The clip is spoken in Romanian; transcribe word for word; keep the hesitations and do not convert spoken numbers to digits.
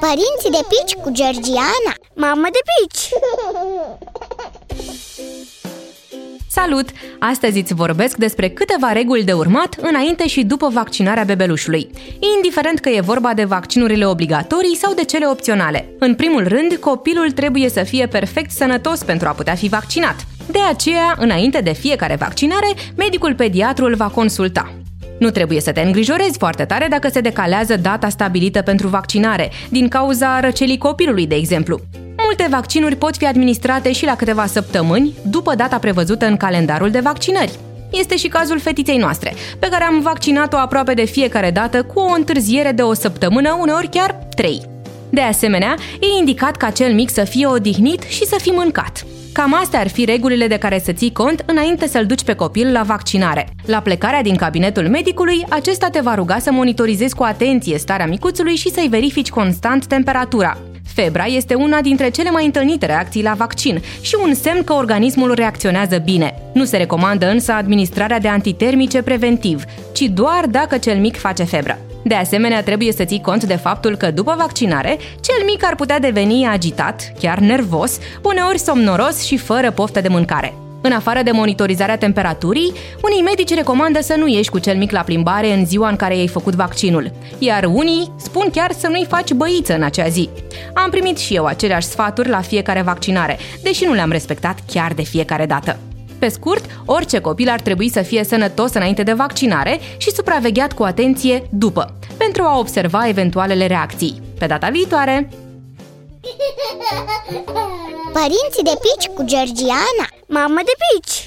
Părinții de pici cu Georgiana. Mamă de pici! Salut! Astăzi îți vorbesc despre câteva reguli de urmat înainte și după vaccinarea bebelușului, indiferent că e vorba de vaccinurile obligatorii sau de cele opționale. În primul rând, copilul trebuie să fie perfect sănătos pentru a putea fi vaccinat. De aceea, înainte de fiecare vaccinare, medicul pediatru îl va consulta. Nu trebuie să te îngrijorezi foarte tare dacă se decalează data stabilită pentru vaccinare, din cauza răcelii copilului, de exemplu. Multe vaccinuri pot fi administrate și la câteva săptămâni după data prevăzută în calendarul de vaccinări. Este și cazul fetiței noastre, pe care am vaccinat-o aproape de fiecare dată cu o întârziere de o săptămână, uneori chiar trei. De asemenea, e indicat ca cel mic să fie odihnit și să fi mâncat. Cam astea ar fi regulile de care să ții cont înainte să-l duci pe copil la vaccinare. La plecarea din cabinetul medicului, acesta te va ruga să monitorizezi cu atenție starea micuțului și să-i verifici constant temperatura. Febra este una dintre cele mai întâlnite reacții la vaccin și un semn că organismul reacționează bine. Nu se recomandă însă administrarea de antitermice preventiv, ci doar dacă cel mic face febră. De asemenea, trebuie să ții cont de faptul că după vaccinare, cel mic ar putea deveni agitat, chiar nervos, uneori somnoros și fără poftă de mâncare. În afară de monitorizarea temperaturii, unii medici recomandă să nu ieși cu cel mic la plimbare în ziua în care i-ai făcut vaccinul, iar unii spun chiar să nu-i faci băiță în acea zi. Am primit și eu aceleași sfaturi la fiecare vaccinare, deși nu le-am respectat chiar de fiecare dată. Pe scurt, orice copil ar trebui să fie sănătos înainte de vaccinare și supravegheat cu atenție după, pentru a observa eventualele reacții. Pe data viitoare! Părinții de pici cu Georgiana. Mamă de pici!